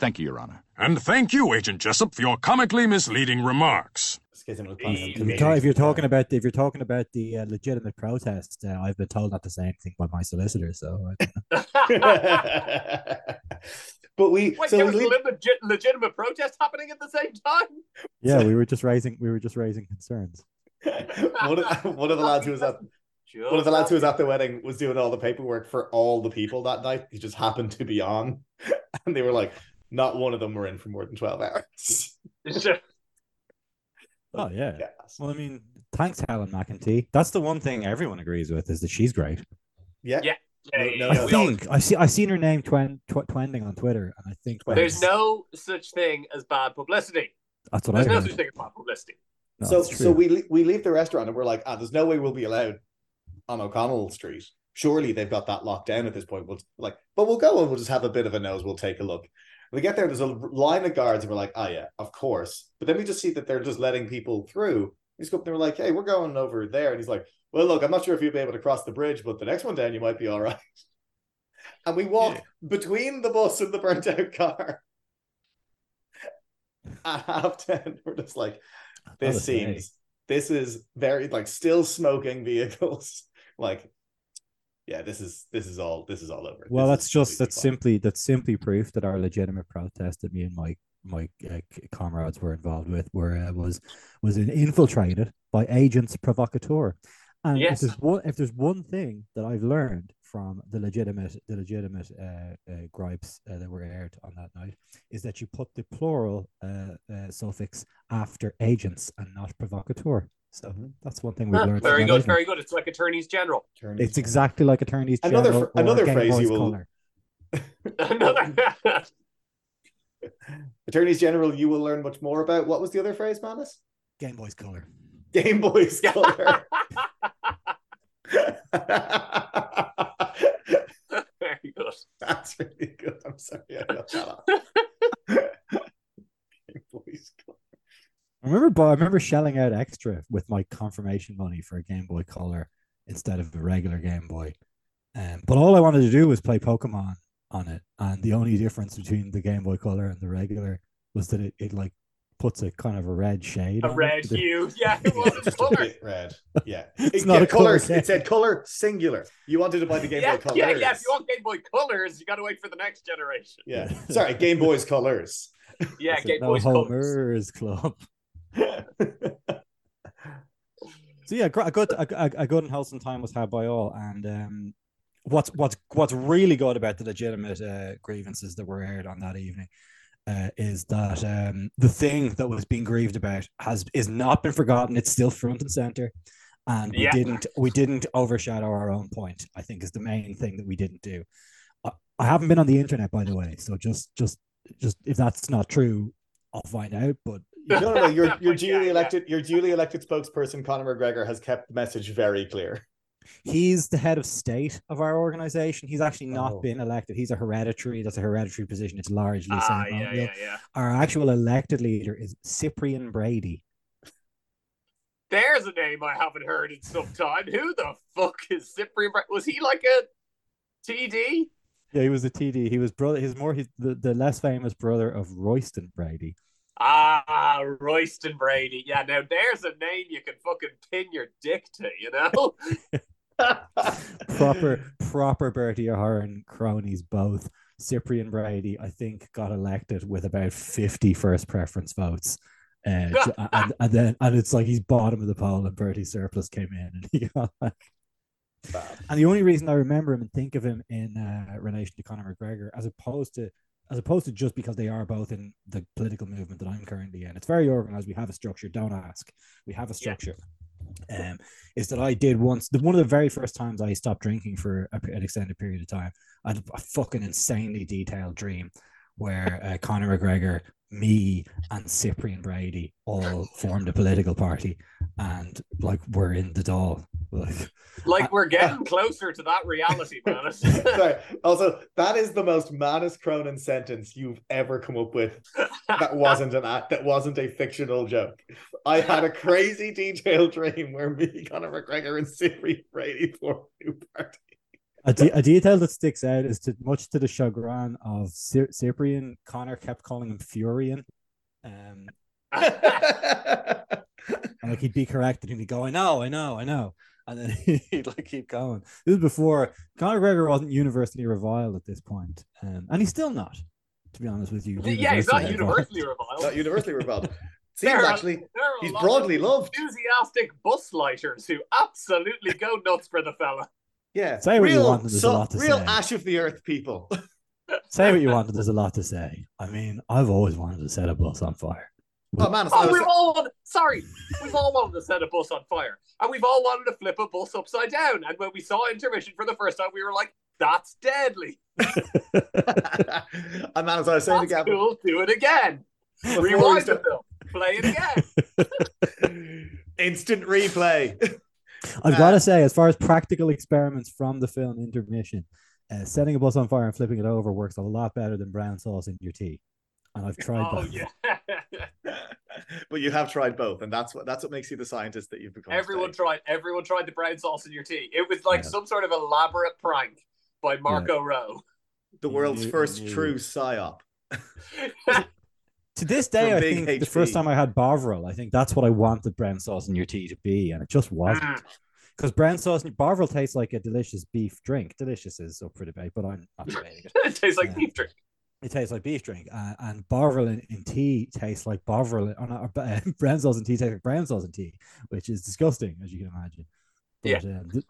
Thank you, Your Honor. And thank you, Agent Jessup, for your comically misleading remarks. If you're talking about the legitimate protest, I've been told not to say anything by my solicitor. So, but there was a legitimate protest happening at the same time. Yeah, we were just raising concerns. One of the lads who was at the wedding was doing all the paperwork for all the people that night. He just happened to be on, and they were like, not one of them were in for more than 12 hours. Oh, yeah. Yes. Well, I mean, thanks, Helen McEntee. That's the one thing everyone agrees with, is that she's great. Yeah. Yeah. I've seen her name trending on Twitter, and I think... There's no such thing as bad publicity. That's what I think. There's no such thing as bad publicity. No, so we leave the restaurant, and we're like, there's no way we'll be allowed on O'Connell Street. Surely they've got that locked down at this point. But we'll go and we'll just have a bit of a nose. We'll take a look. We get there, there's a line of guards, and we're like, yeah, of course. But then we just see that they're just letting people through. He's going, they're like, hey, we're going over there. And he's like, well, look, I'm not sure if you'll be able to cross the bridge, but the next one down, you might be all right. And we walk between the bus and the burnt-out car. At 10:30, we're just like, this is very, still smoking vehicles. Yeah, this is all over. Well, that's simply proof that our legitimate protest that me and my comrades were involved with was infiltrated by agents provocateur. And yes. if there's one thing that I've learned from the legitimate gripes that were aired on that night, is that you put the plural suffix after agents and not provocateur. So that's one thing we've learned. Very good, very good. It's like attorneys general. It's exactly like attorneys general. Another phrase you will... Attorneys general, you will learn much more about. What was the other phrase, Manus? Game Boy's color. Game Boy's color. Very good. That's really good. I'm sorry, I got that off. Game Boy's color. I remember shelling out extra with my confirmation money for a Game Boy Color instead of a regular Game Boy. But all I wanted to do was play Pokemon on it. And the only difference between the Game Boy Color and the regular was that it puts a kind of a red shade. A red hue. Yeah, it wasn't a color. Red. Yeah. It's not a color. It said color singular. You wanted to buy the Game Boy Colors. Yeah. If you want Game Boy Colors, you got to wait for the next generation. Yeah. Sorry, Game Boy's Colors. Yeah, Game Boy's Colors. Homer's Club. So yeah, a good and wholesome time was had by all, and what's really good about the legitimate grievances that were aired on that evening is that the thing that was being grieved about is not been forgotten. It's still front and center, and we didn't overshadow our own point, I think, is the main thing that we didn't do. I haven't been on the internet, by the way, so just if that's not true, I'll find out, but. No. Your duly elected spokesperson, Conor McGregor, has kept the message very clear. He's the head of state of our organization. He's actually not been elected. That's a hereditary position. It's largely ceremonial. Yeah. Our actual elected leader is Cyprian Brady. There's a name I haven't heard in some time. Who the fuck is Cyprian Brady? Was he like a TD? Yeah, he was a TD. He was brother. He's the less famous brother of Royston Brady. Royston Brady. Yeah, now there's a name you can fucking pin your dick to, you know? proper Bertie Ahern cronies both. Cyprian Brady, I think, got elected with about 50 first preference votes. And then it's like he's bottom of the poll, and Bertie surplus came in, and he got like... And the only reason I remember him and think of him in relation to Conor McGregor, as opposed to just because they are both in the political movement that I'm currently in. It's very organized. We have a structure. Don't ask. We have a structure. Yeah. Is that I did once, one of the very first times I stopped drinking for an extended period of time, I had a fucking insanely detailed dream where Conor McGregor, me, and Cyprian Brady all formed a political party, and we're in the Dáil. We're getting closer to that reality, Manus. Sorry. Also, that is the most Manus Cronin sentence you've ever come up with. That wasn't a fictional joke. I had a crazy detailed dream where me, Conor McGregor, and Cyprian Brady formed a new party. A detail that sticks out is much to the chagrin of Cyprian, Connor kept calling him Furian. And like he'd be corrected and he'd go, I know. And then he'd like keep going. This is before Conor McGregor wasn't universally reviled at this point. And he's still not, to be honest with you. Yeah, he's not universally reviled. Not universally reviled. Seems actually, he's broadly loved. Enthusiastic buslighters who absolutely go nuts for the fella. Yeah, say what you want. There's a lot to say. Real ash of the earth people. Say what you want. There's a lot to say. I mean, I've always wanted to set a bus on fire. We've all wanted to set a bus on fire, and we've all wanted to flip a bus upside down. And when we saw Intermission for the first time, we were like, "That's deadly." And as I was saying again, cool. Do it again. Rewind the film. Play it again. Instant replay. I've got to say, as far as practical experiments from the film Intermission, setting a bus on fire and flipping it over works a lot better than brown sauce in your tea. And I've tried both. Yeah. But you have tried both, and that's what makes you the scientist that you've become. Everyone tried the brown sauce in your tea. It was like some sort of elaborate prank by Marco Rowe. The world's first true psyop. To this day, I think the first time I had Bovril, I think that's what I wanted brown sauce in your tea to be, and it just wasn't. Because brown sauce and Bovril tastes like a delicious beef drink. Delicious is up for debate, but I'm not debating it. It tastes like beef drink. It tastes like beef drink. And Bovril in tea tastes like Bovril. Brown sauce in tea tastes like brown sauce in tea, which is disgusting, as you can imagine. But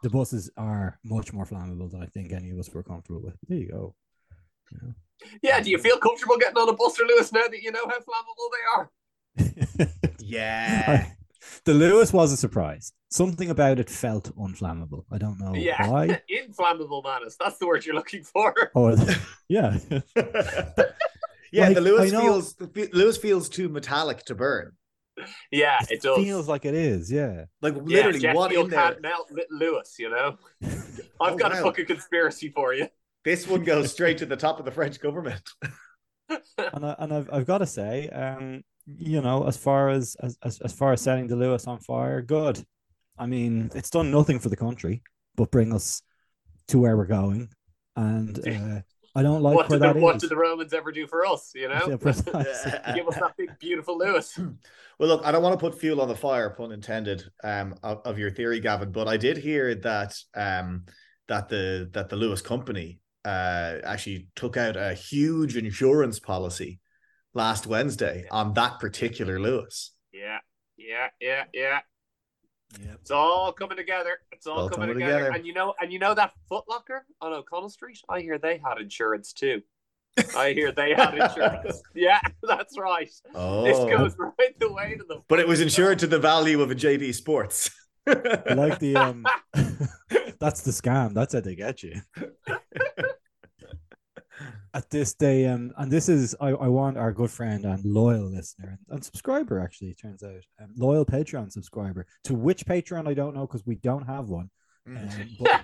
the buses are much more flammable than I think any of us were comfortable with. There you go. Yeah. Yeah, do you feel comfortable getting on a bus for Lewis now that you know how flammable they are? The Lewis was a surprise. Something about it felt unflammable. I don't know why. Inflammable manners. That's the word you're looking for. The Lewis feels too metallic to burn. Yeah, it does. Feels like it is, yeah. Like literally what in there. Can't melt Lewis, you know? I've got a fucking conspiracy for you. This one goes straight to the top of the French government. I've got to say, as far as setting the Lewis on fire, good. I mean, it's done nothing for the country, but bring us to where we're going. And I don't like what did the Romans ever do for us? You know, give us that big, beautiful Lewis. Well, look, I don't want to put fuel on the fire, pun intended, of your theory, Gavin. But I did hear that the Lewis company actually took out a huge insurance policy last Wednesday on that particular Lewis. Yeah. It's all coming together. It's all coming together. And you know that Foot Locker on O'Connell Street? I hear they had insurance too. Yeah, that's right. Oh. This goes right the way to them. But it was insured to the value of a JD Sports. Like the That's the scam. That's how they get you. At this day, and this is, I want our good friend and loyal listener and subscriber, actually, it turns out, loyal Patreon subscriber, to which Patreon I don't know because we don't have one. But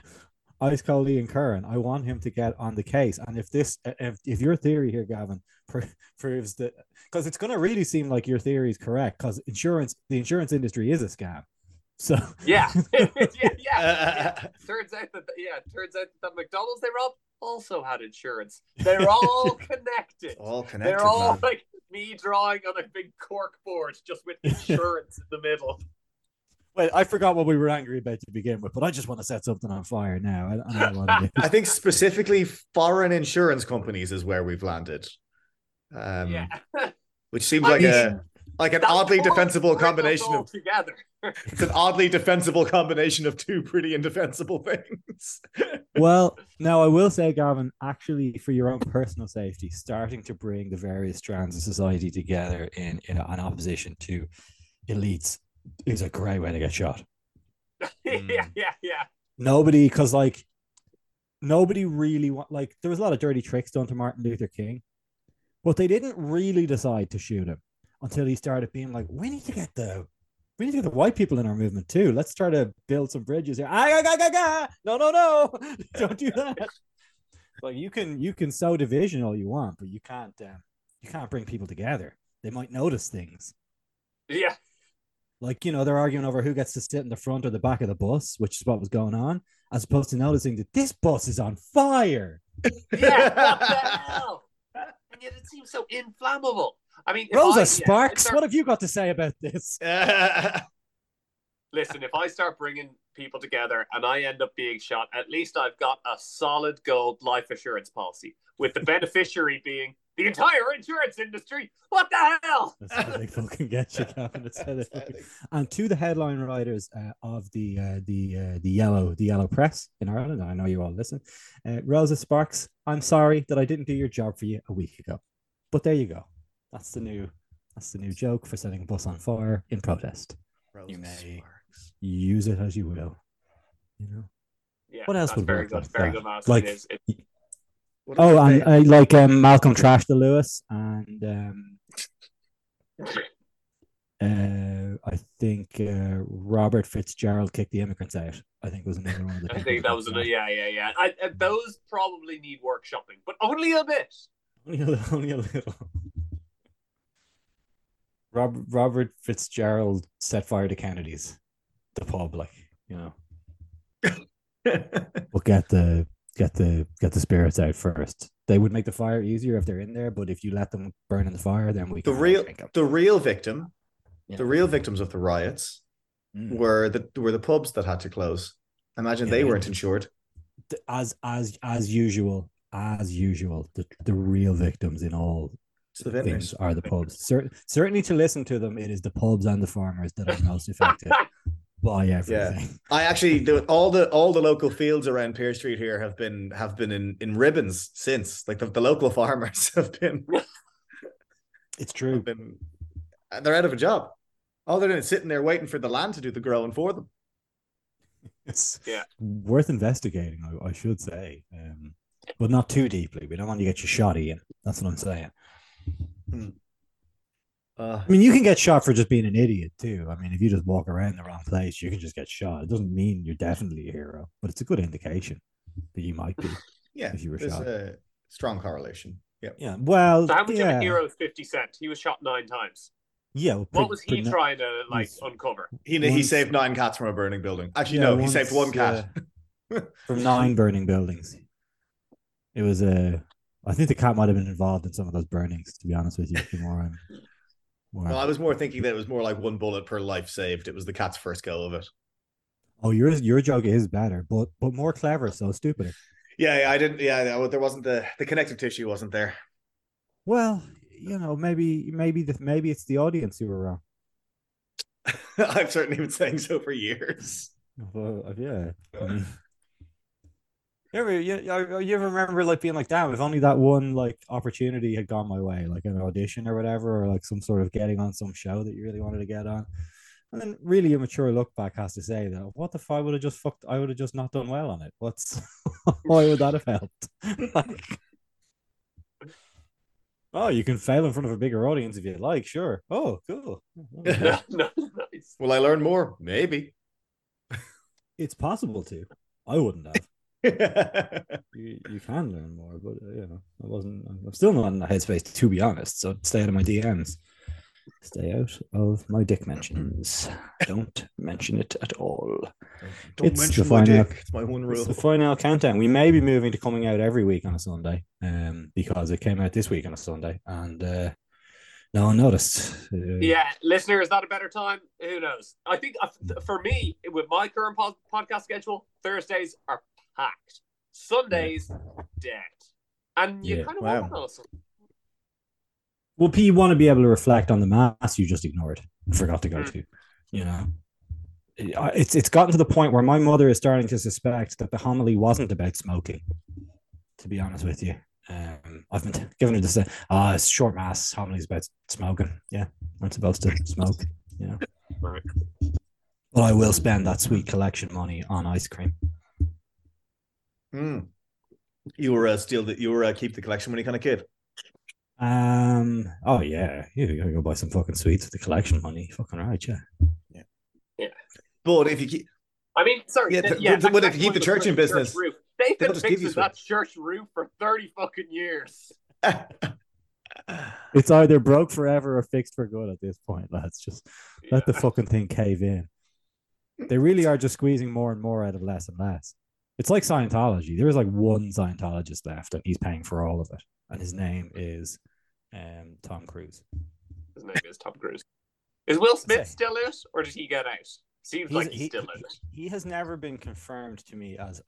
Ice Cold Ian Curran, I want him to get on the case. And if your theory here, Gavin, proves that, because it's going to really seem like your theory is correct, because the insurance industry is a scam. So Turns out that McDonald's they robbed also had insurance. They're all connected. They're all like me drawing on a big cork board just with insurance in the middle. Wait, I forgot what we were angry about to begin with, but I just want to set something on fire now. I don't know. I think specifically foreign insurance companies is where we've landed. Which seems an oddly defensible combination of together. It's an oddly defensible combination of two pretty indefensible things. Well, now I will say, Gavin, actually, for your own personal safety, starting to bring the various strands of society together in opposition to elites is a great way to get shot. Nobody, because nobody really there was a lot of dirty tricks done to Martin Luther King, but they didn't really decide to shoot him until he started being like, we need to get the white people in our movement too. Let's try to build some bridges here. No. Don't do that. Like you can sow division all you want, but you can't bring people together. They might notice things. Yeah. Like, you know, they're arguing over who gets to sit in the front or the back of the bus, which is what was going on, as opposed to noticing that this bus is on fire. Yeah, what the hell? And yet it seems so inflammable. I mean, Rosa Sparks, what have you got to say about this? Listen, if I start bringing people together and I end up being shot, at least I've got a solid gold life assurance policy, with the beneficiary being the entire insurance industry. What the hell? That's how they fucking get you, Gavin. That's how they fucking... And to the headline writers of the yellow press in Ireland, I know you all listen, Rosa Sparks, I'm sorry that I didn't do your job for you a week ago, but there you go. That's the new joke for setting a bus on fire in protest. Rosa you may Sparks. Use it as you will. You know. Yeah. What else would very good, like very that? Good. Master like. It is. Oh, and I like Malcolm Trash the Lewis, and I think Robert Fitzgerald kicked the immigrants out. I think was another one. Of the I think that was another. Yeah. Those probably need workshopping, but only a bit. Only a little. Robert Fitzgerald set fire to Kennedy's, the pub, like, you know. We'll get the spirits out first. They would make the fire easier if they're in there, but if you let them burn in the fire, then we the real victims of the riots were the pubs that had to close. Imagine they weren't insured. As usual, the real victims in all things are the pubs. Certainly, to listen to them, it is the pubs and the farmers that are most affected. Well, yeah. I actually all the local fields around Pier Street here have been in ribbons since. Like the local farmers have been. It's true. They're out of a job. All they're doing is sitting there waiting for the land to do the growing for them. It's worth investigating, I should say, but not too deeply. We don't want to get you shot, Ian. That's what I'm saying. Hmm. I mean, you can get shot for just being an idiot too. I mean, if you just walk around the wrong place, you can just get shot. It doesn't mean you're definitely a hero, but it's a good indication that you might be. Yeah, if you were shot. A strong correlation. Yeah. Well, so how much of a hero is 50 Cent? He was shot 9 times. Yeah. Well, what was he trying to uncover? He saved 9 cats from a burning building. Actually, he saved 1 cat from 9 burning buildings. It was I think the cat might have been involved in some of those burnings. To be honest with you, Wow. Well, I was more thinking that it was more like 1 bullet per life saved. It was the cat's first go of it. Oh, your joke is better, but more clever, so stupider. Yeah, I didn't. Yeah, there wasn't the connective tissue wasn't there. Well, you know, maybe it's the audience who were wrong. I've certainly been saying so for years. Well, yeah. You ever remember like being like, damn, if only that one like opportunity had gone my way, like an audition or whatever, or like some sort of getting on some show that you really wanted to get on. And then really a mature look back has to say that what the fuck, I would have just not done well on it. Why would that have helped? You can fail in front of a bigger audience if you like, sure. Oh, cool. Nice. Will I learn more? Maybe. It's possible to. I wouldn't have. You can learn more, but I'm still not in the headspace, to be honest, so stay out of my DMs. Stay out of my dick mentions. Don't mention it at all. Don't mention my dick. It's my one rule. It's the final countdown. We may be moving to coming out every week on a Sunday, because it came out this week on a Sunday, and no one noticed. Listener, is that a better time? Who knows? I think for me, with my current podcast schedule, Thursdays are hacked. Sundays dead. And you kind of want to also. Well, P, you want to be able to reflect on the mass you just ignored and forgot to go to. You know, it's gotten to the point where my mother is starting to suspect that the homily wasn't about smoking, to be honest with you. I've been giving her this it's short mass, homily is about smoking. Yeah, I'm supposed to smoke. Yeah. You know? Right. But I will spend that sweet collection money on ice cream. Mm. You were keep the collection money kind of kid. Oh yeah. You gotta go buy some fucking sweets with the collection money. Fucking right, yeah. But if you keep, if you keep the church in business, they've been fixing that church roof for 30 fucking years. It's either broke forever or fixed for good at this point, lads. Just let the fucking thing cave in. They really are just squeezing more and more out of less and less. It's like Scientology. There is like one Scientologist left, and he's paying for all of it. And his name is Tom Cruise. His name is Tom Cruise. Is Will Smith still out, or did he get out? Seems like he's still out. He has never been confirmed to me as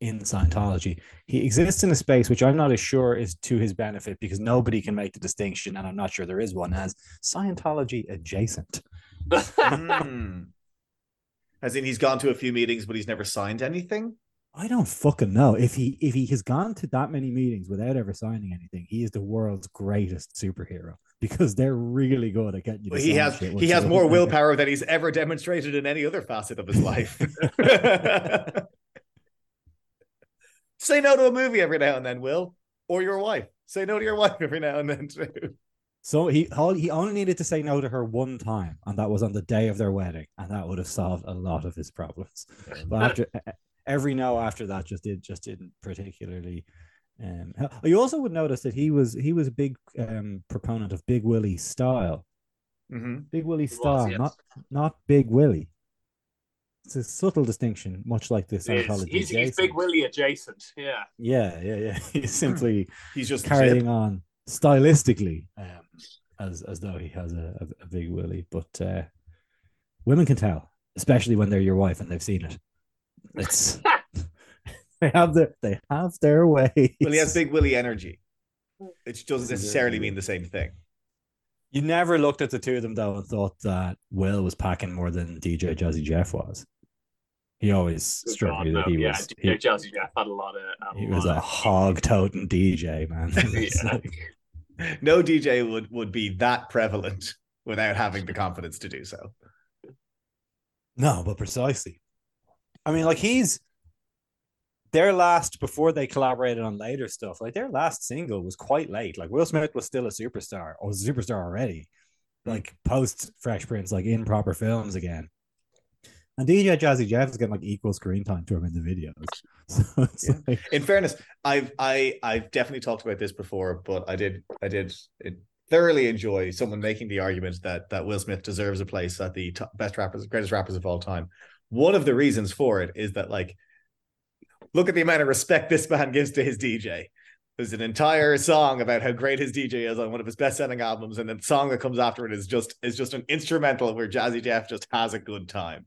in Scientology. He exists in a space which I'm not as sure is to his benefit, because nobody can make the distinction, and I'm not sure there is one, as Scientology adjacent. As in, he's gone to a few meetings, but he's never signed anything? I don't fucking know. If he has gone to that many meetings without ever signing anything, he is the world's greatest superhero, because they're really good at getting you to sign shit. He has more willpower than he's ever demonstrated in any other facet of his life. Say no to a movie every now and then, Will, or your wife. Say no to your wife every now and then, too. So he only needed to say no to her one time, and that was on the day of their wedding, and that would have solved a lot of his problems. But after... every no after that just didn't particularly. You also would notice that he was a big proponent of Big Willie style. Mm-hmm. Big Willie style, yes. not Big Willie. It's a subtle distinction, much like this. He's Big Willie adjacent. Yeah. He's simply he's just carrying on stylistically, as though he has a Big Willie. But women can tell, especially when they're your wife and they've seen it. It's they have their way. Well, he has Big Willie energy. It doesn't necessarily mean the same thing. You never looked at the two of them though and thought that Will was packing more than DJ Jazzy Jeff was. He always struck me that he was. DJ Jazzy Jeff had a lot of. He was a hog-toting DJ, man. No DJ would be that prevalent without having the confidence to do so. No, but precisely. I mean, like their last, before they collaborated on later stuff, like their last single was quite late. Like Will Smith was still a superstar already, like post Fresh Prince, like in proper films again. And DJ Jazzy Jeff is getting like equal screen time to him in the videos. So it's in fairness, I've definitely talked about this before, but I did thoroughly enjoy someone making the argument that Will Smith deserves a place at the greatest rappers of all time. One of the reasons for it is that, like, look at the amount of respect this man gives to his DJ. There's an entire song about how great his DJ is on one of his best-selling albums, and then the song that comes after it is just an instrumental where Jazzy Jeff just has a good time.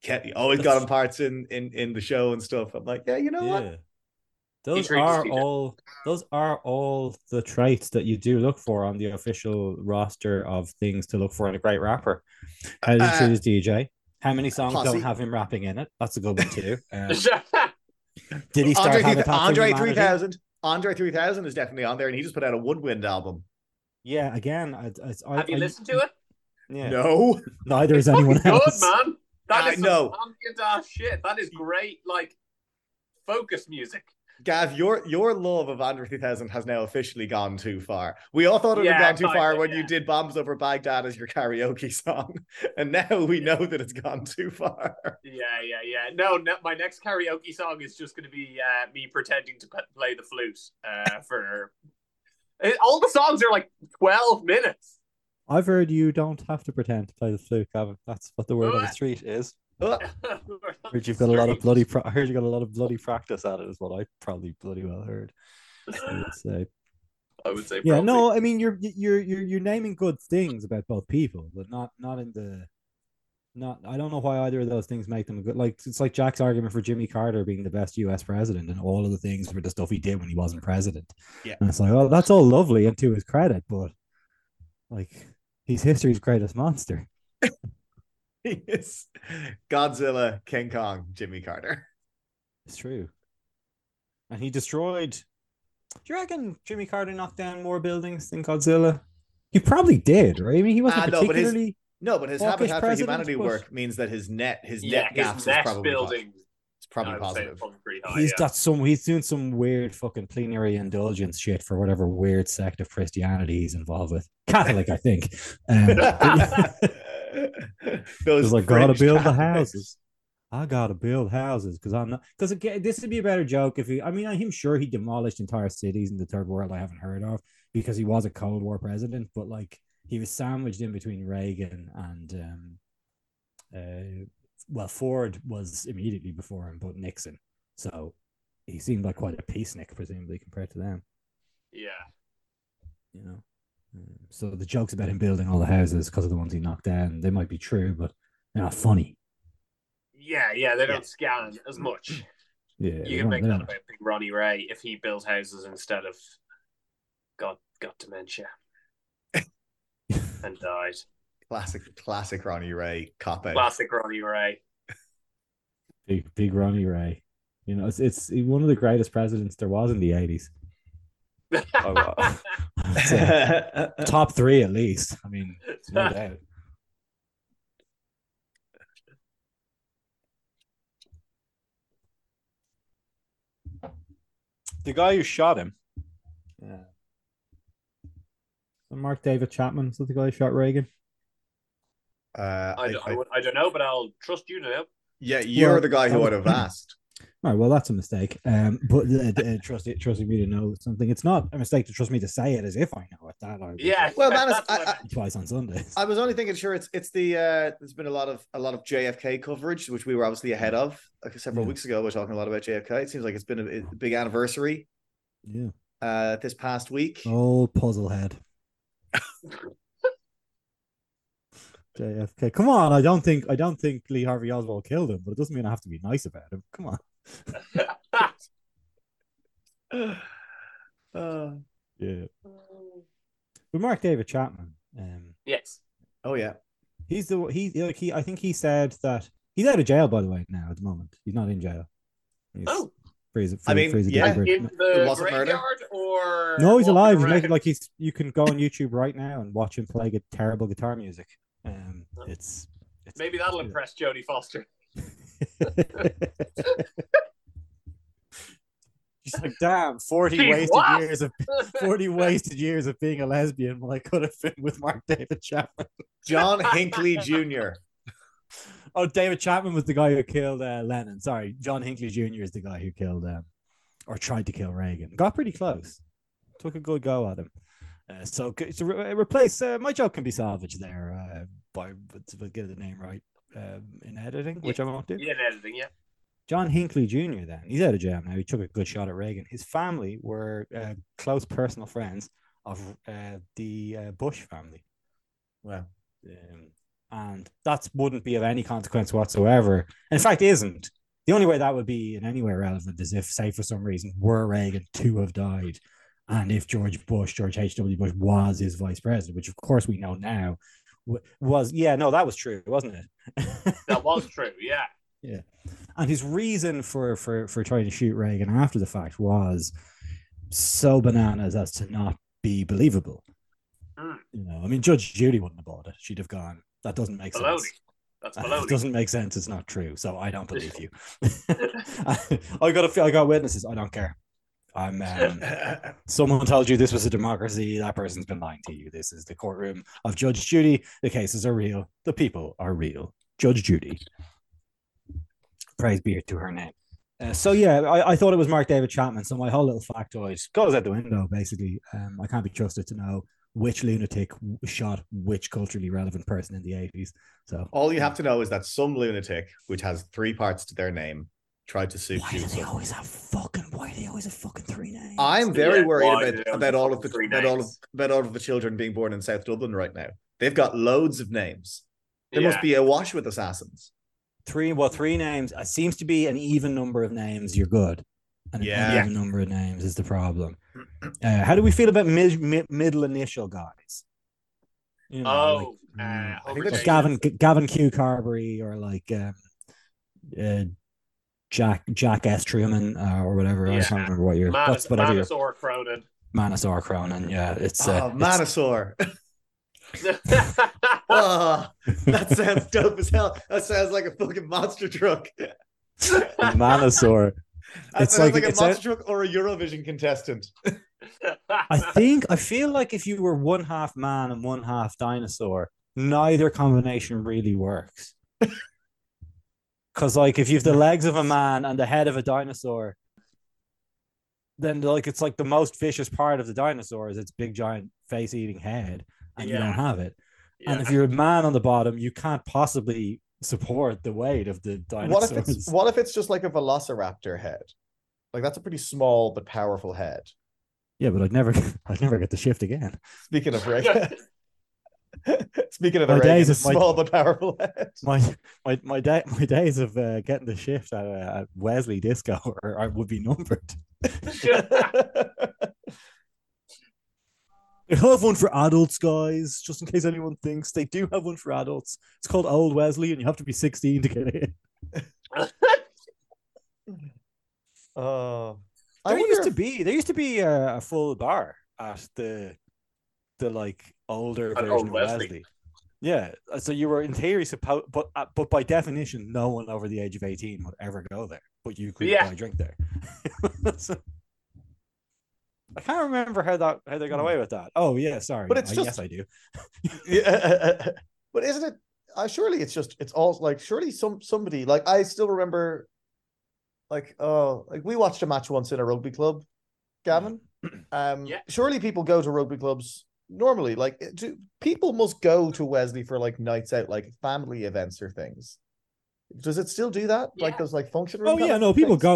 He always got him parts in the show and stuff. I'm like, what? Those are all the traits that you do look for on the official roster of things to look for in a great rapper. How do you choose DJ? How many songs don't have him rapping in it? That's a good one too. Did he start Andre 3000? Andre 3000 is definitely on there, and he just put out a Woodwind album. Yeah, again, have you listened to it? Yeah. No, neither is anyone else. Good, man. That is ambient ass shit. That is great, like focus music. Gav, your love of Andre 3000 has now officially gone too far. We all thought it had gone too far when you did Bombs Over Baghdad as your karaoke song. And now we know that it's gone too far. Yeah. No, my next karaoke song is just going to be me pretending to play the flute. All the songs are like 12 minutes. I've heard you don't have to pretend to play the flute, Gavin. That's what the word on the street is. I heard you got a lot of bloody practice at it, is what I probably bloody well heard. I would say. Yeah, probably. No, I mean you're naming good things about both people, but not I don't know why either of those things make them good. Like it's like Jack's argument for Jimmy Carter being the best U.S. president, and all of the things for the stuff he did when he wasn't president. Yeah, and it's like, oh, that's all lovely and to his credit, but like he's history's greatest monster. He is Godzilla, King Kong, Jimmy Carter. It's true. And he destroyed... Do you reckon Jimmy Carter knocked down more buildings than Godzilla? He probably did, right? I mean, he wasn't particularly... No, but his Habitat for Humanity work means that his net building is probably positive. He's doing some weird fucking plenary indulgence shit for whatever weird sect of Christianity he's involved with. Catholic, I think. Those like gotta build the houses. I gotta build houses because I'm not. Because again, this would be a better joke if he. I mean, I'm sure he demolished entire cities in the third world I haven't heard of. because he was a Cold War president, but like he was sandwiched in between Reagan and well, Ford was immediately before him, but Nixon. So he seemed like quite a peacenik, presumably, compared to them. Yeah. You know, so the jokes about him building all the houses because of the ones he knocked down, they might be true, but they're not funny. Yeah, yeah, they don't scan as much. Yeah, you can make that about Big Ronnie Ray if he built houses instead of got dementia and died. Classic Ronnie Ray cop out. Classic Ronnie Ray. Big Ronnie Ray. You know, it's one of the greatest presidents there was in the 80s. Oh, wow. Top three at least. I mean, no doubt. The guy who shot him. Yeah. Mark David Chapman, is that the guy who shot Reagan? I don't know, but I'll trust you to know. Yeah, you're the guy who would have asked. All right, well, that's a mistake. But trusting me to know something. It's not a mistake to trust me to say it as if I know it. That I yeah. Well, that is twice on Sundays. I was only thinking, sure, it's the there's been a lot of JFK coverage, which we were obviously ahead of several weeks ago. We're talking a lot about JFK. It seems like it's been a big anniversary. Yeah. This past week. Old puzzlehead. JFK. Come on, I don't think Lee Harvey Oswald killed him, but it doesn't mean I have to be nice about him. Come on. Yeah. But Mark David Chapman. Yes. Oh yeah. He I think he said that he's out of jail, by the way, now at the moment. He's not in jail. In the graveyard or no, he's alive. He's making, like you can go on YouTube right now and watch him play terrible guitar music. It's maybe that'll impress Jodie Foster. She's like, damn, 40 wasted years of being a lesbian. Well, I could have been with Mark David Chapman. John Hinckley Jr. Oh, David Chapman was the guy who killed Lennon. Sorry, John Hinckley Jr. is the guy who killed or tried to kill Reagan. Got pretty close. Took a good go at him. So to replace my joke can be salvaged there by getting the name right in editing, which I won't do. Yeah, in editing, yeah. John Hinckley Jr. Then he's out of jail now. He took a good shot at Reagan. His family were close personal friends of the Bush family. Wow. And that wouldn't be of any consequence whatsoever. In fact, isn't. The only way that would be in any way relevant is if, say, for some reason, were Reagan to have died, and if George H.W. Bush was his vice president, which of course we know now was, that was true, wasn't it? That was true, yeah. Yeah. And his reason for trying to shoot Reagan after the fact was so bananas as to not be believable. Mm. You know, I mean, Judge Judy wouldn't have bought it. She'd have gone, that doesn't make sense. That's baloney. It doesn't make sense. It's not true. So I don't believe you. I got witnesses. I don't care. I'm. Someone told you this was a democracy. That person's been lying to you. This is the courtroom of Judge Judy. The cases are real. The people are real. Judge Judy. Praise be to her name. I thought it was Mark David Chapman. So my whole little factoid goes out the window, basically. I can't be trusted to know which lunatic shot which culturally relevant person in the 80s. So all you have to know is that some lunatic, which has three parts to their name, tried to sue. Why do they always have fucking three names? I'm very worried about all of the children being born in South Dublin right now. They've got loads of names. There must be a wash with assassins. Three names. It seems to be an even number of names. You're good. And an even number of names is the problem. How do we feel about middle initial guys? You know, I think that's Gavin Q Carberry or like. Jack S. Truman or whatever. I can't remember what year. Manasor Cronin. Manasor Cronin, yeah. It's Manasor. That sounds dope as hell. That sounds like a fucking monster truck. Manasor. That sounds like a monster truck or a Eurovision contestant. I feel like if you were one half man and one half dinosaur, neither combination really works. Because, like, if you have the legs of a man and the head of a dinosaur, then like it's like the most vicious part of the dinosaur is its big giant face eating head, and you don't have it. Yeah. And if you're a man on the bottom, you can't possibly support the weight of the dinosaurs. What if it's just like a velociraptor head? Like that's a pretty small but powerful head. Yeah, but I'd never get the shift again. Speaking of Reagan, but powerful head. My days of getting the shift at Wesley Disco I would be numbered. They have one for adults, guys, just in case anyone thinks they do have one for adults. It's called Old Wesley, and you have to be 16 to get in. There used to be a full bar at the like older version of Wesley. Yeah, so you were in theory supposed, but by definition, no one over the age of 18 would ever go there. But you could buy a drink there. So, I can't remember how they got away with that. Oh yeah, sorry. But it's yes, I do. But isn't it? Surely it's just it's all like surely somebody like I still remember. Like we watched a match once in a rugby club, Gavin. Surely people go to rugby clubs normally. Like, people must go to Wesley for like nights out, like family events or things. Does it still do that? Yeah. Like those like function room. Oh yeah, no, people go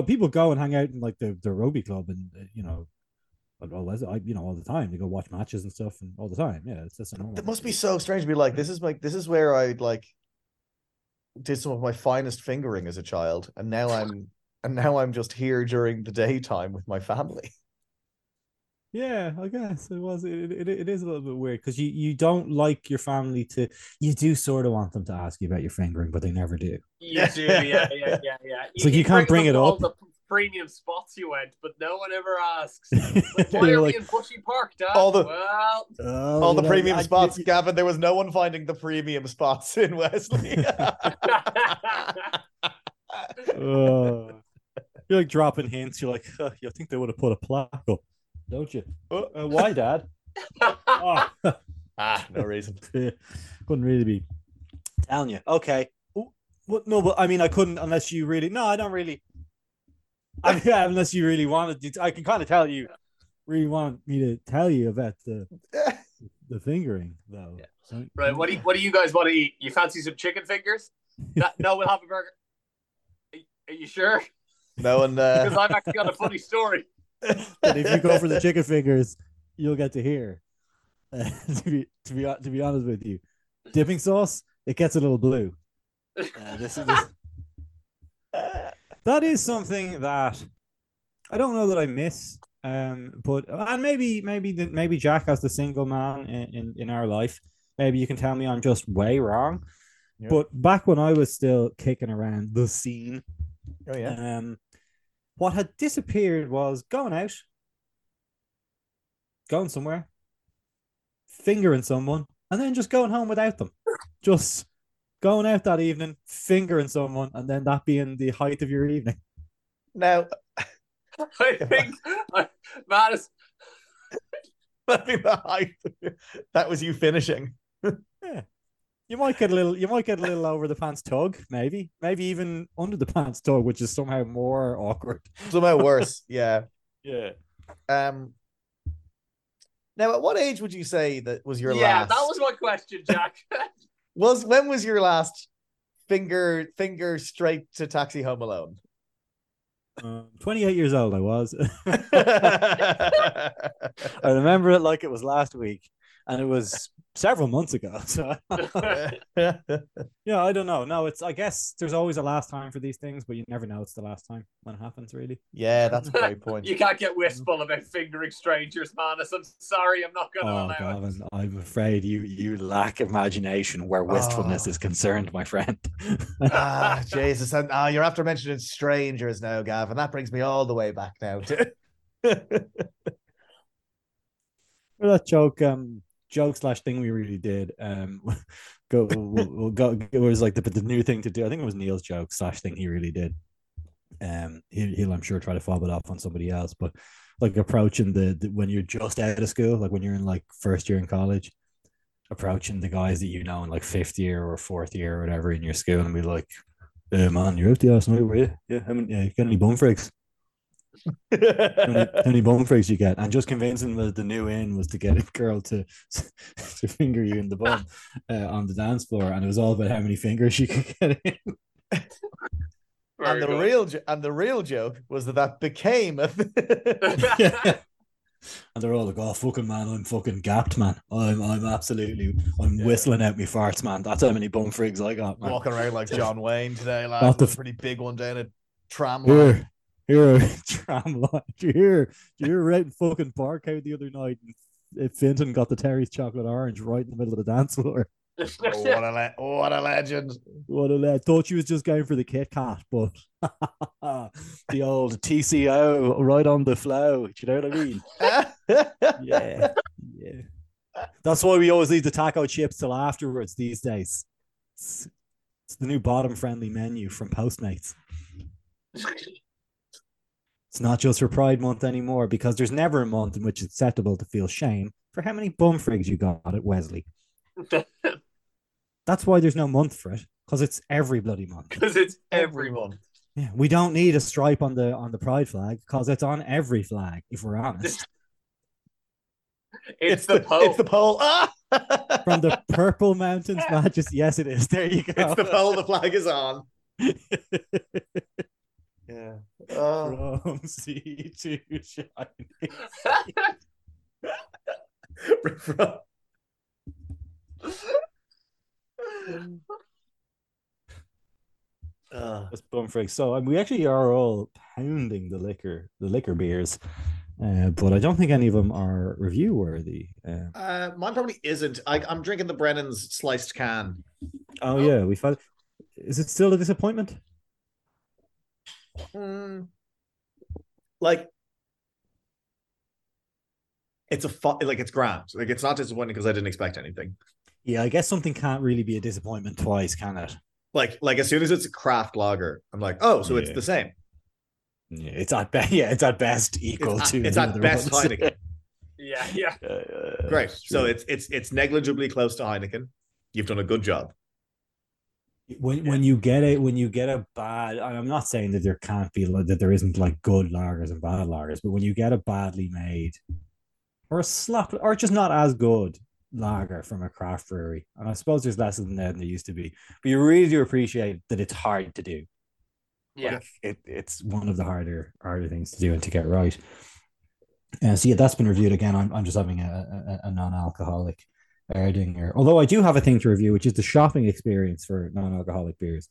and hang out in like the rugby club, and you know, all the time. They go watch matches and stuff, and all the time. Yeah, it's just normal. It must be so strange to be like, this is where I like did some of my finest fingering as a child, and now I'm. And now I'm just here during the daytime with my family. Yeah, I guess it was. It is a little bit weird because you don't like your family to. You do sort of want them to ask you about your fingering, but they never do. You do, yeah. It's like you can't bring it up. All the premium spots you went, but no one ever asks. Like, why are we in Bushy Park, Dad? All the premium spots, Gavin. There was no one finding the premium spots in Wesley. You're like dropping hints. You're like, you think they would have put a plaque up, don't you? Why, Dad? No reason. Yeah. Couldn't really be telling you. Okay. What? No, but I mean, I couldn't unless you really. No, I don't really. Unless you really wanted to. I can kind of tell you. Really want me to tell you about the fingering, though. Yeah. So, right. What do you guys want to eat? You fancy some chicken fingers? No, we'll have a burger. Are you sure? No, and because I've actually got a funny story. But if you go for the chicken fingers, you'll get to hear. To be honest with you, dipping sauce, it gets a little blue. That is something that I don't know that I miss. But maybe Jack, as the single man in our life, maybe you can tell me I'm just way wrong. Yeah. But back when I was still kicking around the scene. Oh, yeah. What had disappeared was going out, going somewhere, fingering someone, and then just going home without them. Just going out that evening, fingering someone, and then that being the height of your evening. Now, I think that'd be the height. That was you finishing. Yeah. You might get a little over the pants tug, maybe even under the pants tug, which is somehow more awkward, somehow worse. Yeah. Now, at what age would you say that was your last? Yeah, that was my question, Jack. When was your last finger straight to Taxi Home Alone? 28 years old, I was. I remember it like it was last week. And it was several months ago. So. Yeah, I don't know. No, I guess there's always a last time for these things, but you never know it's the last time when it happens, really. Yeah, that's a great point. You can't get wistful about fingering strangers, Manus. I'm sorry, I'm not going to allow Gavin, it. I'm afraid you lack imagination where wistfulness is concerned, my friend. Jesus. And, you're after mentioning strangers now, Gavin. That brings me all the way back now to that joke. Joke/thing we really did. It was like the new thing to do. I think it was Neil's joke/thing he really did. He'll I'm sure try to fob it off on somebody else, but like approaching the when you're just out of school, like when you're in like first year in college, approaching the guys that you know in like fifth year or fourth year or whatever in your school and be like, "Hey man, you're out the arse night, were you? Yeah, I mean, you got any bum freaks?" Tony bone freaks you get, and just convincing that the new in was to get a girl to finger you in the bum on the dance floor, and it was all about how many fingers you could get in. And the real joke was that became a thing. Yeah. And they're all like, "Oh fucking man, I'm fucking gapped, man. I'm whistling out me farts, man. That's how many bum freaks I got, man." Walking around like John Wayne today, lad. That's a pretty big one down a tram line. You're a tram line. You're right in fucking Park out the other night, and Finton got the Terry's chocolate orange right in the middle of the dance floor. Oh, what a legend. What a legend. Thought she was just going for the Kit Kat, but the old TCO right on the flow. Do you know what I mean? Yeah. That's why we always leave the taco chips till afterwards these days. It's the new bottom-friendly menu from Postmates. It's not just for Pride Month anymore, because there's never a month in which it's acceptable to feel shame for how many bum frigs you got at Wesley. That's why there's no month for it, because it's every bloody month. Because it's every month. Yeah, we don't need a stripe on the pride flag, because it's on every flag. If we're honest, it's the pole. Ah! From the Purple Mountains, not just yes, it is. There you go. It's the pole. The flag is on. Yeah. Oh. From sea to shining. That's bum freak. So we actually are all pounding the liquor beers, but I don't think any of them are review worthy. Mine probably isn't. I'm drinking the Brennan's sliced can. Oh. Yeah, we found. Is it still a disappointment? Like, it's a it's grand. Like, it's not disappointing because I didn't expect anything. Yeah, I guess something can't really be a disappointment twice, can it? Like as soon as it's a craft lager, I'm like, oh, so it's the same. Yeah, it's at best equal to. It's at best ones. Heineken. Yeah. Great. So it's negligibly close to Heineken. You've done a good job. When you get a bad, and I'm not saying that there can't be that there isn't like good lagers and bad lagers, but when you get a badly made or a slop or just not as good lager from a craft brewery, and I suppose there's less than that than there used to be, but you really do appreciate that it's hard to do. Yeah, like it's one of the harder things to do and to get right. So yeah, that's been reviewed again. I'm just having a non-alcoholic Erdinger, although I do have a thing to review, which is the shopping experience for non-alcoholic beers.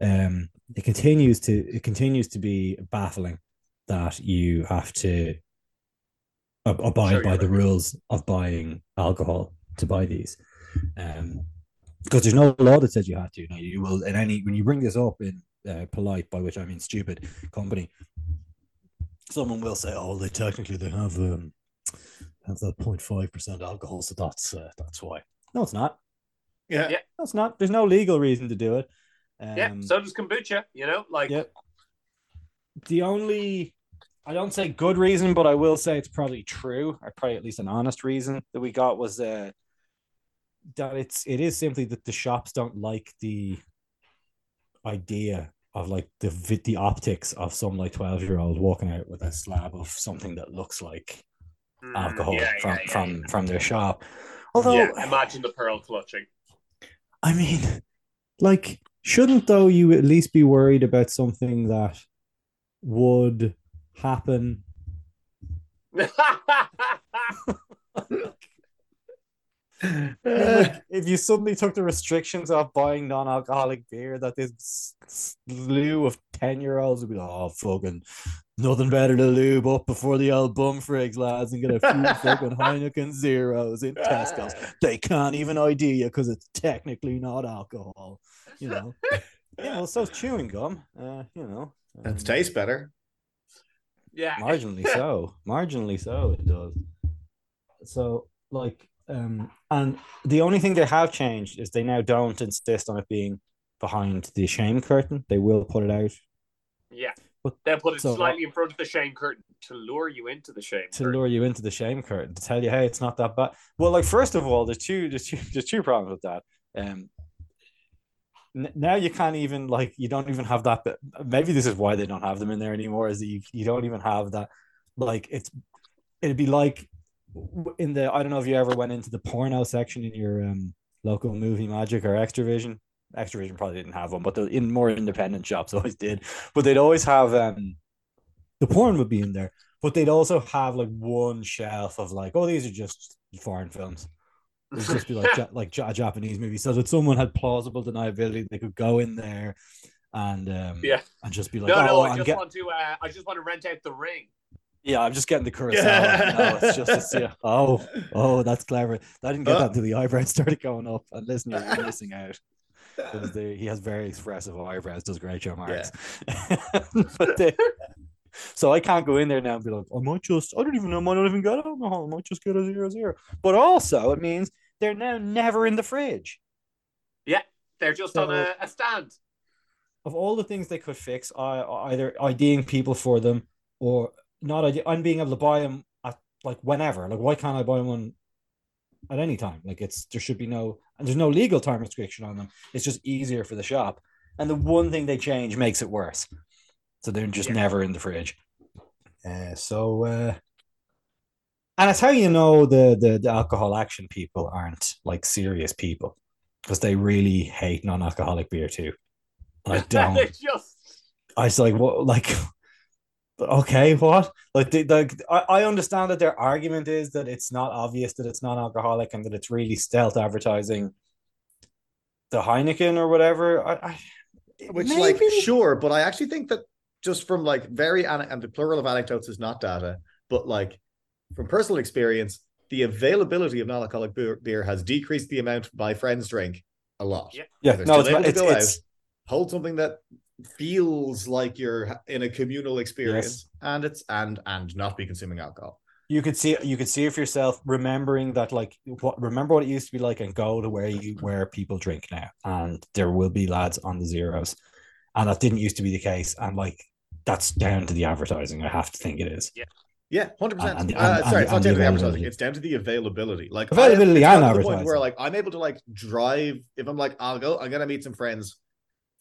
It continues to be baffling that you have to abide by the rules of buying alcohol to buy these, because there's no law that says you have to. No, you will. In any, when you bring this up in polite, by which I mean stupid, company, someone will say, "Oh, they technically have that 0.5% alcohol, so that's why." No, it's not. Yeah, no, it's not. There's no legal reason to do it. Yeah, so does kombucha. You know, like the only. I don't say good reason, but I will say it's probably true, or probably at least an honest reason that we got was that it is simply that the shops don't like the idea of like the optics of some like 12-year-old walking out with a slab of something that looks like alcohol from their shop. Although, imagine the pearl clutching. I mean, like, shouldn't though you at least be worried about something that would happen? Like, if you suddenly took the restrictions off buying non-alcoholic beer, that this slew of 10-year-olds would be like, "Oh, fucking nothing better to lube up before the old bum frigs, lads, and get a few fucking Heineken Zeros in Tesco's. They can't even ID you because it's technically not alcohol." You know, yeah. Well, so's chewing gum. You know, that tastes better. Yeah, marginally so it does. So like, and the only thing they have changed is they now don't insist on it being behind the shame curtain. They will put it out. Yeah, but they'll put it slightly in front of the shame curtain to lure you into the shame. To tell you, hey, it's not that bad. Well, like, first of all, there's two problems with that. Now you can't even, like, you don't even have that. Maybe this is why they don't have them in there anymore, is that you don't even have that. Like, it'd be like in the, I don't know if you ever went into the porno section in your local Movie Magic or Extravision. Extravision probably didn't have one, but the in more independent shops always did. But they'd always have the porn would be in there, but they'd also have like one shelf of like, oh, these are just foreign films. It would just be like a Japanese movie, so that someone had plausible deniability. They could go in there and and just be like, I just want to rent out The Ring. Yeah, I'm just getting the Kurosawa. Yeah. No, it's just oh, that's clever. I didn't get that until the eyebrows started going up. And listen, you're missing out. He has very expressive eyebrows. Does great show marks. Yeah. So I can't go in there now and be like, I might just get a 0-0. But also, it means they're now never in the fridge. Yeah, they're just on a stand. Of all the things they could fix, either IDing people for them or not ID, I'm being able to buy them at like whenever. Like, why can't I buy one at any time? Like, there should be no, and there's no legal time restriction on them. It's just easier for the shop. And the one thing they change makes it worse. So they're just never in the fridge. And it's how you know the alcohol action people aren't like serious people, because they really hate non-alcoholic beer too. And I don't. I was like, what? Like, okay, what? Like, I understand that their argument is that it's not obvious that it's non-alcoholic and that it's really stealth advertising the Heineken or whatever. Sure, but I actually think that. Just from like and the plural of anecdotes is not data, but like from personal experience, the availability of non-alcoholic beer has decreased the amount my friends drink a lot. Yeah, yeah. Hold something that feels like you're in a communal experience, and it's and not be consuming alcohol. You could see it for yourself, remembering that like remember what it used to be like, and go to where people drink now, and there will be lads on the zeros, and that didn't used to be the case, and like. That's down to the advertising. I have to think it is. Yeah, 100%. It's not down to the advertising. It's down to the availability. Like availability and advertising. The point where like I'm able to like drive. If I'm like I'm gonna meet some friends,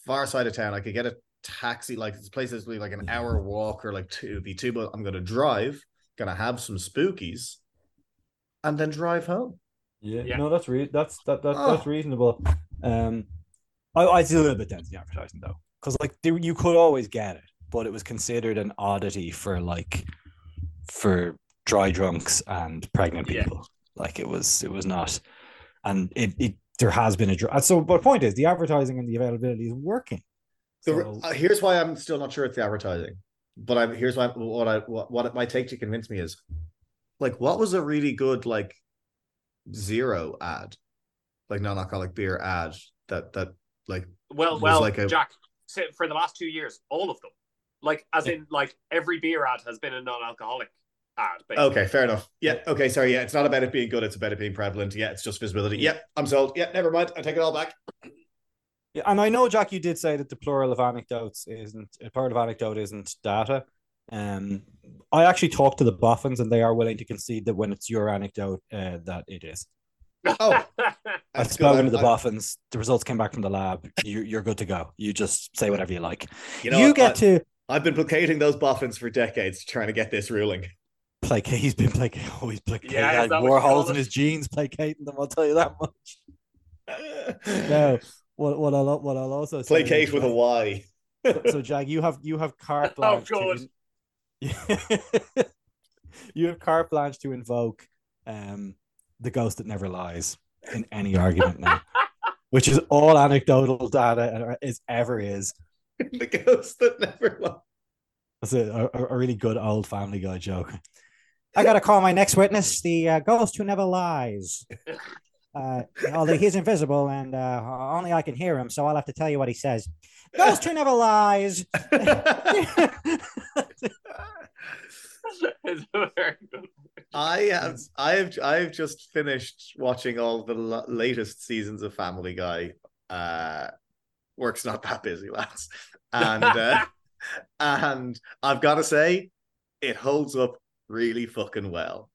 far side of town. I could get a taxi. Like this place is like an hour walk or like two. But I'm gonna drive. Gonna have some spookies, and then drive home. Yeah. No, that's reasonable. I do a little bit down to the advertising though, because like you could always get it. But it was considered an oddity for dry drunks and pregnant people. Yeah. Like it was not, and it there has been a so. But the point is, the advertising and the availability is working. So here's why I'm still not sure it's the advertising, but here's what my take to convince me is, like, what was a really good like zero ad, like non-alcoholic beer ad that like Jack, for the last 2 years, all of them. Like, as in, like, every beer ad has been a non-alcoholic ad. Basically. Okay, fair enough. Yeah, okay, sorry. Yeah, it's not about it being good. It's about it being prevalent. Yeah, it's just visibility. Yeah, I'm sold. Yeah, never mind. I take it all back. Yeah, and I know, Jack, you did say that the plural of anecdote isn't data. I actually talked to the Boffins, and they are willing to concede that when it's your anecdote, that it is. Oh, I spoke to the Boffins. The results came back from the lab. You're good to go. You just say whatever you like. I've been placating those Boffins for decades, trying to get this ruling. Placate. He's been placating. Oh, he's placating. Yeah, like Warhol's in his jeans placating them. I'll tell you that much. No, what I'll also placate with a Y. So Jag, you have carte blanche. Oh God. You have carte blanche to invoke the ghost that never lies in any argument now, which is all anecdotal data is. The ghost that never lies. That's a really good old Family Guy joke. I got to call my next witness, the ghost who never lies. Although he's invisible and only I can hear him, so I'll have to tell you what he says. Ghost who never lies. I've just finished watching all the latest seasons of Family Guy. Work's not that busy, lads, and and I've got to say, it holds up really fucking well.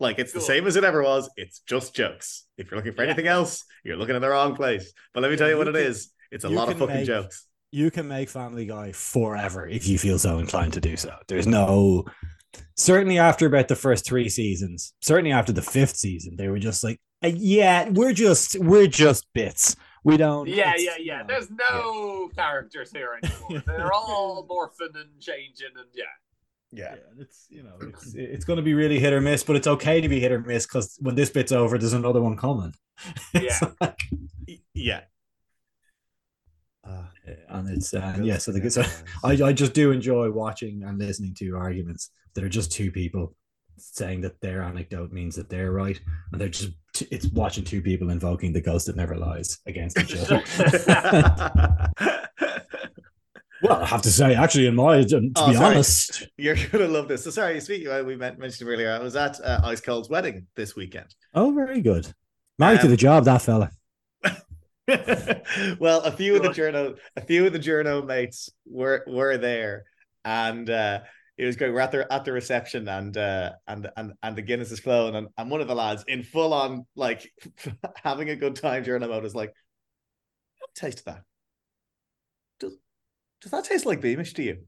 Like, it's the same as it ever was. It's just jokes. If you're looking for anything else, you're looking in the wrong place. But let me tell you what it is. It's a lot of fucking jokes. You can make Family Guy forever if you feel so inclined to do so. There's no... Certainly after about the first three seasons, certainly after the fifth season, they were just like, yeah, we're just bits. We don't... Yeah. There's no characters here anymore. They're all morphing and changing and yeah, it's, you know, it's going to be really hit or miss, but it's okay to be hit or miss because when this bit's over, there's another one coming. And it's so the good. So I just do enjoy watching and listening to arguments that are just two people saying that their anecdote means that they're right, and they're just it's watching two people invoking the ghost that never lies against each other. Well, I have to say, actually, to be honest, you're gonna love this. So, sorry, speaking of, we mentioned earlier, I was at Ice Cold's wedding this weekend. Oh, very good. Married to the job, that fella. Well, a few of the journo mates were there, and it was great. We're at the reception, and the Guinness is flowing, and one of the lads in full on like having a good time journo mode is like, "What taste of that? Does that taste like Beamish to you?"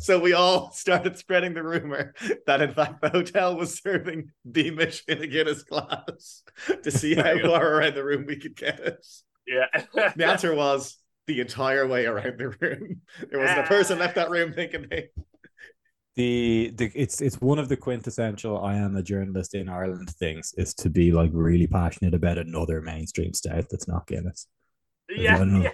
So we all started spreading the rumor that, in fact, the hotel was serving Beamish in a Guinness glass to see how far around the room we could get it. Yeah. The answer was the entire way around the room. There wasn't a person left that room thinking, hey. It's one of the quintessential I am a journalist in Ireland things is to be like really passionate about another mainstream stout that's not Guinness. Yeah.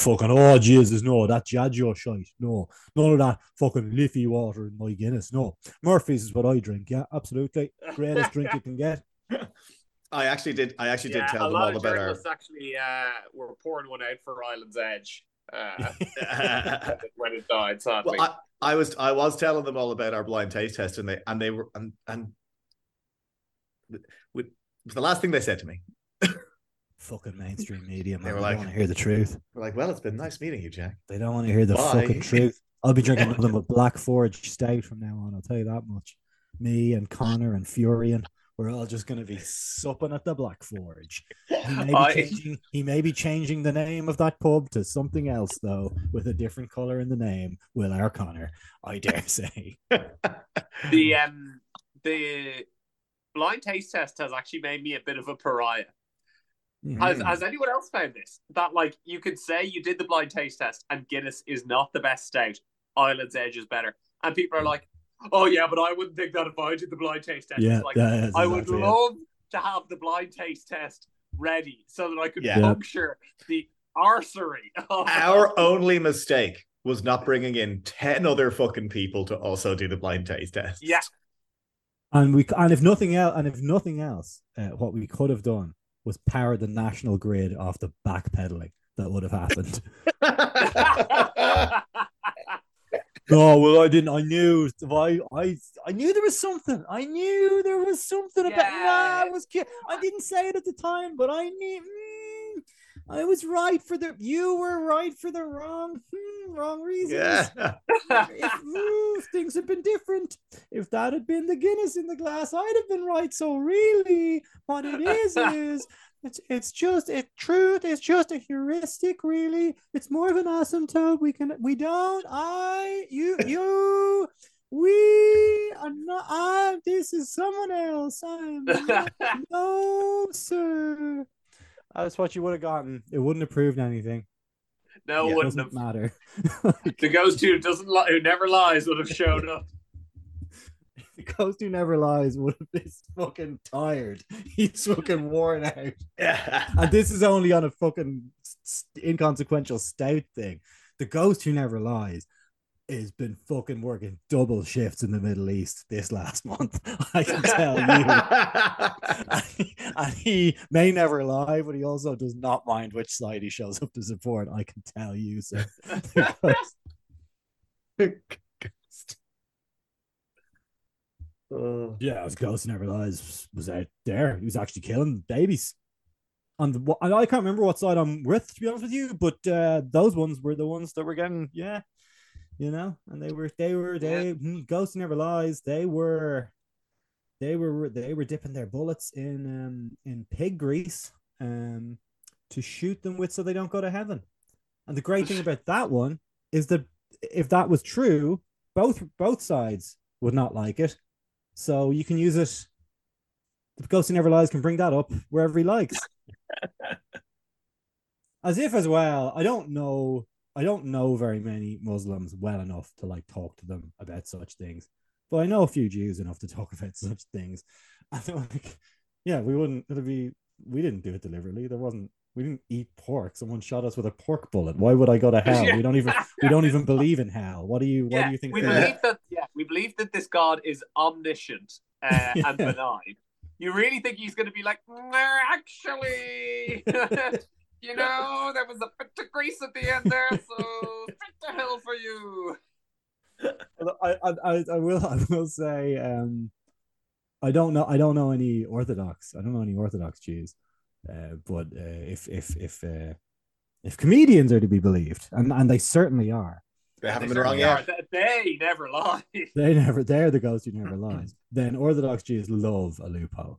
Fucking, oh Jesus, no, that Diageo shite, no, none of that fucking leafy water in my Guinness, no, Murphy's is what I drink, yeah, absolutely, greatest drink you can get. I actually did tell them all about our... Actually, we're pouring one out for Ireland's Edge when it died, sadly. Well, I was telling them all about our blind taste test, and they were the last thing they said to me. Fucking mainstream media, man. They were like, don't want to hear the truth. We're like, well, it's been nice meeting you, Jack. They don't want to hear the fucking truth. I'll be drinking nothing but Black Forge stout from now on. I'll tell you that much. Me and Connor and Furian, we're all just going to be supping at the Black Forge. He may be changing the name of that pub to something else, though, with a different color in the name. Will our Connor? I dare say. The blind taste test has actually made me a bit of a pariah. Mm-hmm. Has anyone else found this? That, like, you could say you did the blind taste test and Guinness is not the best stout. Ireland's Edge is better. And people are like, oh, yeah, but I wouldn't think that if I did the blind taste test. Yeah, like, I would love to have the blind taste test ready so that I could puncture the arsery. Our only mistake was not bringing in 10 other fucking people to also do the blind taste test. Yeah. And if nothing else, what we could have done was power the national grid off the backpedaling that would have happened. I knew there was something about. I was kidding. I didn't say it at the time, but I knew. I was right for the. You were right for the wrong reasons. Yeah. If things had been different, if that had been the Guinness in the glass, I'd have been right. So really, what it is it's just truth. It's just a heuristic. Really, it's more of an asymptote. We are not. This is someone else. No, sir. That's what you would have gotten. It wouldn't have proved anything. No, it wouldn't have. Matter. The ghost who never lies would have showed up. The ghost who never lies would have been fucking tired. He's fucking worn out. Yeah. And this is only on a fucking inconsequential stout thing. The ghost who never lies has been fucking working double shifts in the Middle East this last month. I can tell you. And he may never lie, but he also does not mind which side he shows up to support. I can tell you. So. His ghost never lies was out there. He was actually killing babies. And I can't remember what side I'm with, to be honest with you, but those ones were the ones that were getting, you know, and they were ghosts never lies. They were dipping their bullets in pig grease to shoot them with so they don't go to heaven. And the great thing about that one is that if that was true, both sides would not like it. So you can use it. The ghost who never lies can bring that up wherever he likes. As well, I don't know very many Muslims well enough to like talk to them about such things. But I know a few Jews enough to talk about such things. And they're like, yeah, we didn't do it deliberately. We didn't eat pork. Someone shot us with a pork bullet. Why would I go to hell? Yeah. We don't even believe in hell. What do you think? We believe that this God is omniscient and benign. You really think he's going to be like, actually, you know, there was a bit of grace at the end there, so straight to hell for you. I will say, I don't know any Orthodox. I don't know any Orthodox Jews. But if comedians are to be believed, and they certainly are, they haven't been wrong yet. They never lie. They're the ghost who never lies. Then Orthodox Jews love a loophole.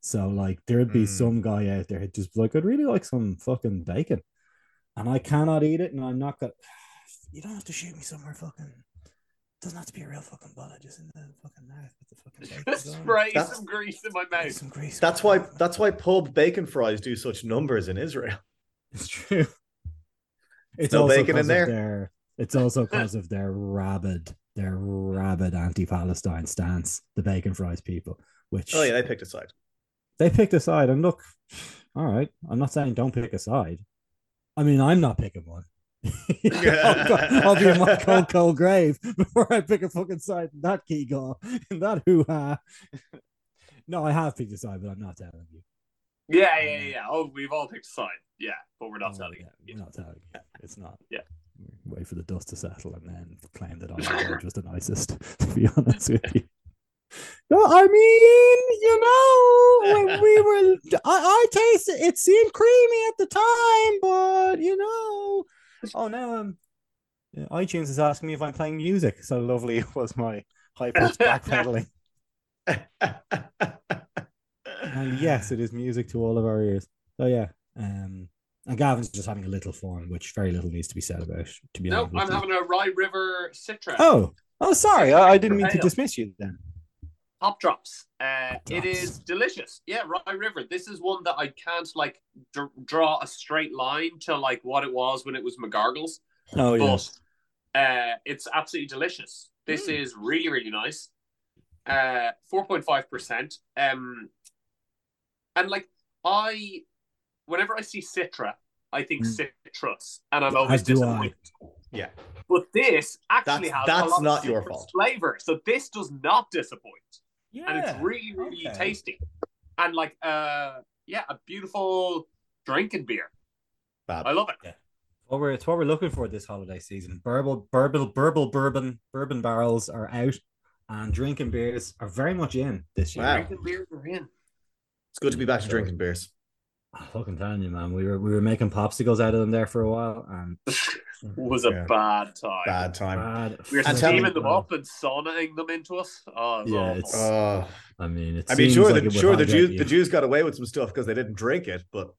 So like there'd be some guy out there who'd just like, I'd really like some fucking bacon, and I cannot eat it, and I'm not gonna. You don't have to shoot me somewhere fucking. Doesn't have to be a real fucking bullet, just in the fucking mouth with the fucking bacon. Spray some grease in my mouth. That's why pub bacon fries do such numbers in Israel. It's true. It's no bacon in there. It's also because of their rabid anti-Palestine stance. The bacon fries people, which they picked a side. They picked a side, and look, all right. I'm not saying don't pick a side. I mean, I'm not picking one. I'll be in my cold grave before I pick a fucking side in that Keegan and that hoo-ha. No, I have picked a side, but I'm not telling you. Yeah. Oh, we've all picked a side. Yeah, but we're not telling you. Yeah. We're not telling you. It's not. Yeah. Wait for the dust to settle and then claim that I was the nicest, to be honest with you. No, I mean, you know, when we were, I tasted it seemed creamy at the time, but you know. Oh, now iTunes is asking me if I'm playing music. So lovely was my high-pitched backpedaling. And yes, it is music to all of our ears. So yeah, and Gavin's just having a little fun, which very little needs to be said about. To be honest, I'm having a Rye River Citra. Oh, sorry, I didn't mean to dismiss you then. Pop drops. It is delicious. Yeah, Rye River. This is one that I can't like draw a straight line to like what it was when it was McGargle's. Oh, but, yeah. It's absolutely delicious. This is really, really nice. 4.5%. And like whenever I see Citra, I think citrus, and I'm always disappointed. Yeah. But this actually has a lot not of your fault. Flavor, so this does not disappoint. Yeah, and it's really, really tasty. And like, a beautiful drinking beer. Bad. I love it. Yeah. It's what we're looking for this holiday season. Bourbon barrels are out, and drinking beers are very much in this year. Wow. Drinking beers are in. It's good to be back to drinking beers. I'm fucking telling you, man. We were making popsicles out of them there for a while, and was a bad time. We were steaming them up and saunaing them into us. Oh, yeah, it's. I mean, it's. I mean, sure, the Jews got away with some stuff because they didn't drink it, but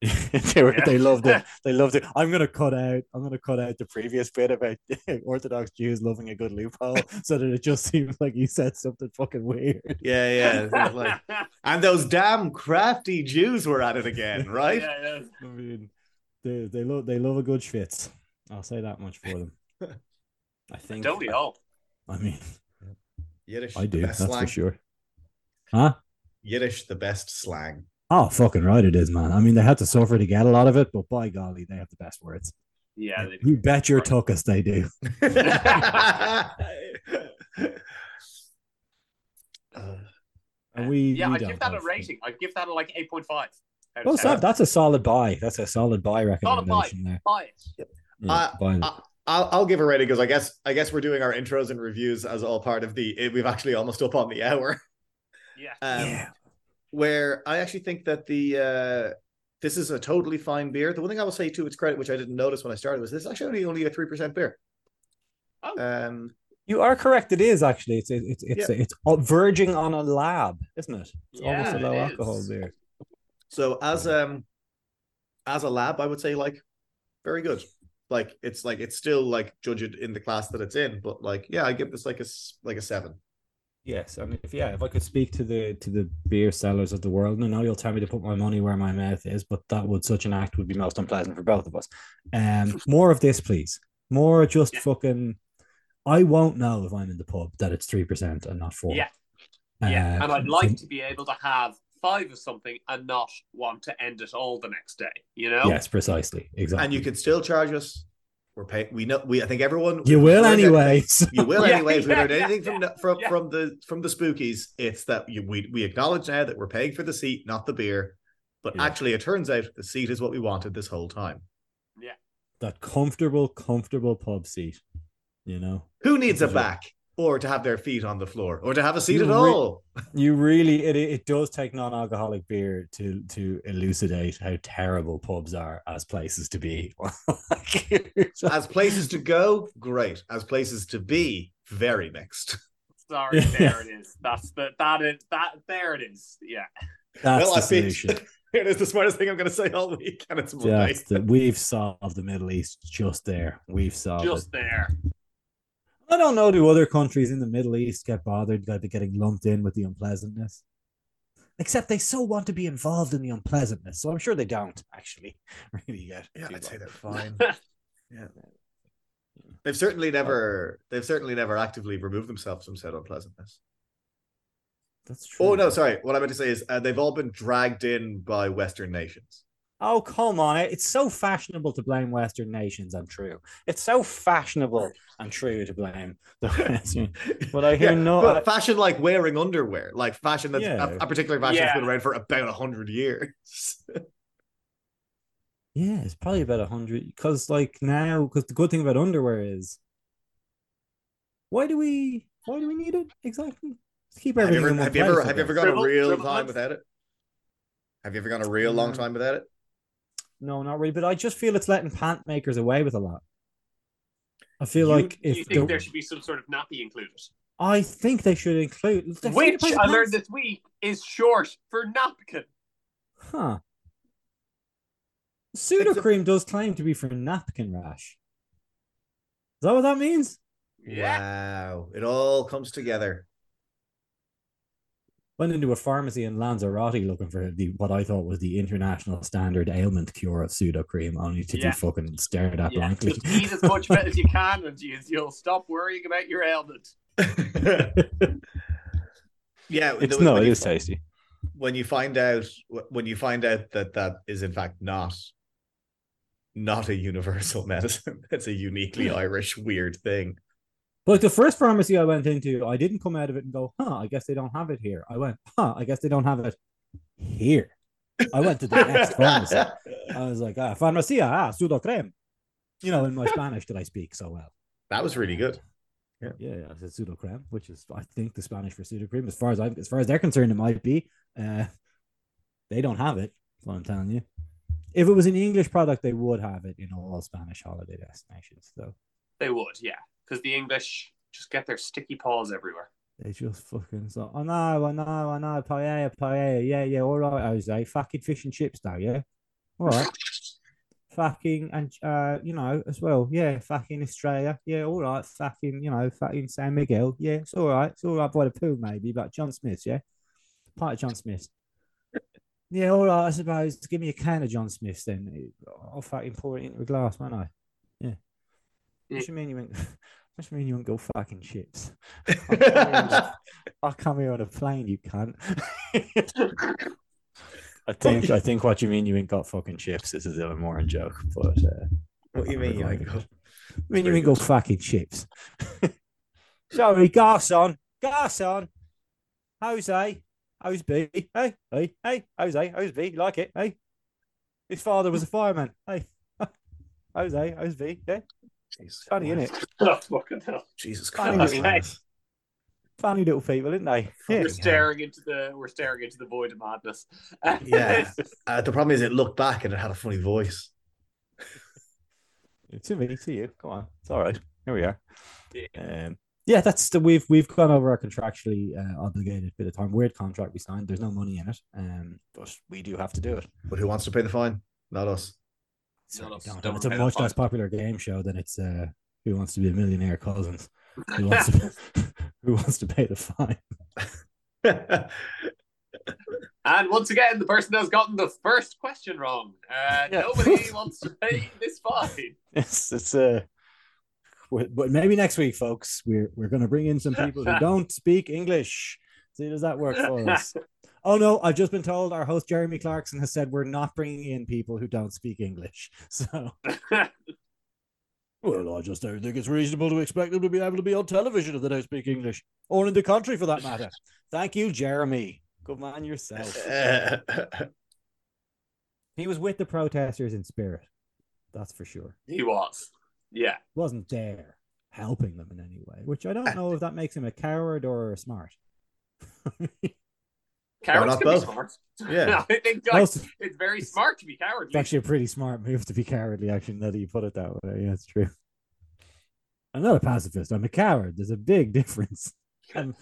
they loved it. They loved it. I'm gonna cut out the previous bit about Orthodox Jews loving a good loophole, so that it just seems like you said something fucking weird. Yeah. Like, and those damn crafty Jews were at it again, right? Yeah. I mean. They love a good schwitz. I'll say that much for them. I think. Don't we all? I mean, Yiddish. I do. The best that's slang. For sure. Huh? Yiddish, the best slang. Oh, fucking right, it is, man. I mean, they had to suffer to get a lot of it, but by golly, they have the best words. Yeah, they do. You bet your tuchus they do. I give that a rating. I give that like 8.5. Well, that's a solid buy. That's a solid buy recommendation. There, buy it. Yeah, I'll give a rating because I guess we're doing our intros and reviews as all part of the. We've actually almost up on the hour. Yeah. Where I actually think that this is a totally fine beer. The one thing I will say to its credit, which I didn't notice when I started, was this is actually only a 3% beer. Oh. You are correct. It is actually. It's verging on a lab, isn't it? It's almost a low alcohol beer. So as a lab, I would say very good. It's still judge it in the class that it's in, but I give this a 7. Yes, I mean, if I could speak to the beer sellers of the world, and I know you'll tell me to put my money where my mouth is, but such an act would be most unpleasant for both of us. More of this, please. More just fucking. I won't know if I'm in the pub that it's 3% and not 4%. Yeah, and I'd like to be able to have 5 of something and not want to end it all the next day. You know? Yes, precisely, exactly. And you can still charge us. We're paying. We know. I think everyone. You will anyway. You will anyway. If we learn anything from the Spookies, it's that we acknowledge now that we're paying for the seat, not the beer. But actually, it turns out the seat is what we wanted this whole time. Yeah, that comfortable pub seat. You know, who needs a back or to have their feet on the floor or to have a seat at all? You really, it does take non-alcoholic beer to elucidate how terrible pubs are as places to be. As places to go, great. As places to be, very mixed. Sorry, there it is. There it is. Yeah. That's the solution. It is the smartest thing I'm going to say all week, and it's Monday. We've solved the Middle East just there. We've solved there. I don't know, do other countries in the Middle East get bothered by getting lumped in with the unpleasantness? Except they so want to be involved in the unpleasantness, so I'm sure they don't, actually. Really get I'd say they're fine. Yeah. They've certainly never actively removed themselves from said unpleasantness. That's true. Oh, no, sorry. What I meant to say is they've all been dragged in by Western nations. Oh, come on. It's so fashionable to blame Western nations, and true. It's so fashionable and true to blame the Western. But I hear fashion like wearing underwear, like fashion that's a particular fashion that's been around for about 100 years. Yeah, it's probably about 100. Because the good thing about underwear is, why do we need it exactly? Keep everything in one place. Have you ever gone a real time without it? Have you ever gone a real long time without it? No, not really. But I just feel it's letting pant makers away with a lot. I feel do you think there should be some sort of nappy included? I think they should include, which I learned this week is short for napkin. Huh. Sudocrem does claim to be for napkin rash. Is that what that means? Yeah. Wow! It all comes together. Went into a pharmacy in Lanzarote looking for what I thought was the international standard ailment cure of Sudocrem, only to be fucking stared at blankly. Just eat as much of it as you can, and you'll stop worrying about your ailment. It is tasty. When you find out that is in fact not a universal medicine, it's a uniquely Irish weird thing. But the first pharmacy I went into, I didn't come out of it and go, I guess they don't have it here. I went, I guess they don't have it here. I went to the next pharmacy. I was like, pharmacia, Sudocrem. You know, in my Spanish that I speak so well. That was really good. Yeah, I said Sudocrem, which is, I think, the Spanish for Sudocrem. As far as they're concerned, it might be. They don't have it, that's what I'm telling you. If it was an English product, they would have it in all Spanish holiday destinations, though. They would, yeah. Because the English just get their sticky paws everywhere. They just fucking so. I know. Paella. Yeah, all right, Jose. Fucking fish and chips, though, yeah? All right. Fucking, and, as well, yeah, fucking Australia. Yeah, all right. Fucking, fucking San Miguel. Yeah, it's all right. It's all right by the pool, maybe, but John Smith's, yeah? Part of John Smith's. Yeah, all right, I suppose. Give me a can of John Smith's, then. I'll fucking pour it into a glass, won't I? Yeah. What do you mean you won't go fucking chips? I'll come here on a plane, you cunt. I think what you mean you ain't got fucking chips is a little more a joke, but what do you mean you ain't got? I mean you ain't got fucking chips. Sorry, Garson, Jose, hey, Jose, you like it, hey? His father was a fireman, hey. Jose, yeah. Jesus funny, isn't it? Oh, fucking hell. Jesus Christ. Funny little people, isn't they? We're staring into the void of madness. Yeah. The problem is it looked back and it had a funny voice. To me, to you. Come on. It's all right. Here we are. Yeah. Yeah, that's the we've gone over our contractually obligated bit of time. Weird contract we signed. There's no money in it, but we do have to do it. But who wants to pay the fine? Not us. Don't it's a much less popular game show than it's Who Wants to Be a Millionaire Cousins. Who wants to pay the fine? And once again, the person has gotten the first question wrong. Nobody wants to pay this fine. It's but maybe next week, folks, we're going to bring in some people who don't speak English. See, does that work for us? Oh, no, I've just been told our host, Jeremy Clarkson, has said we're not bringing in people who don't speak English. So, well, I just don't think it's reasonable to expect them to be able to be on television if they don't speak English, or in the country for that matter. Thank you, Jeremy. Good man yourself. He was with the protesters in spirit. That's for sure. He was. Yeah. Wasn't there helping them in any way, which I don't know if that makes him a coward or smart. Cowards can be smart. Yeah. No, I think it's very smart to be cowardly. It's actually a pretty smart move to be cowardly, actually, now that you put it that way. Yeah, it's true. I'm not a pacifist. I'm a coward. There's a big difference. I'm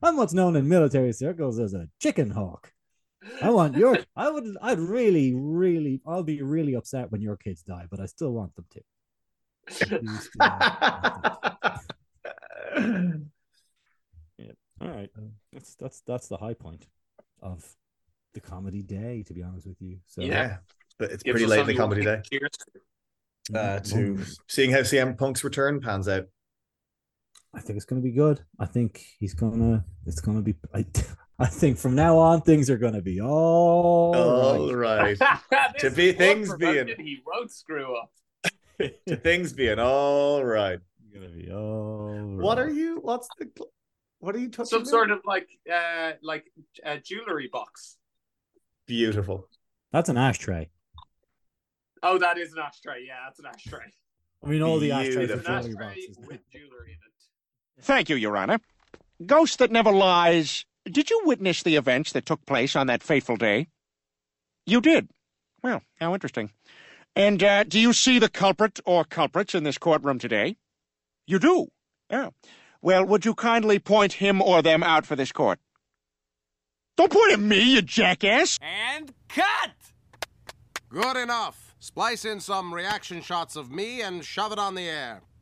what's known in military circles as a chicken hawk. I'll be really upset when your kids die, but I still want them to. Yeah. All right. That's the high point of the comedy day, to be honest with you. So yeah, but it's pretty late in the comedy day. To seeing how CM Punk's return pans out. I think it's going to be good. I think I think from now on things are going to be all right. To be things being, he won't screw up. To things being all right. You're going to be all right. What are you touching? Some sort of like a jewelry box. Beautiful. That's an ashtray. Oh, that is an ashtray. Yeah, that's an ashtray. I mean, all the ashtrays are jewelry boxes with jewelry in it. Thank you, Your Honor. Ghost that never lies, did you witness the events that took place on that fateful day? You did. Well, how interesting. And do you see the culprit or culprits in this courtroom today? You do? Yeah. Well, would you kindly point him or them out for this court? Don't point at me, you jackass! And cut! Good enough. Splice in some reaction shots of me and shove it on the air.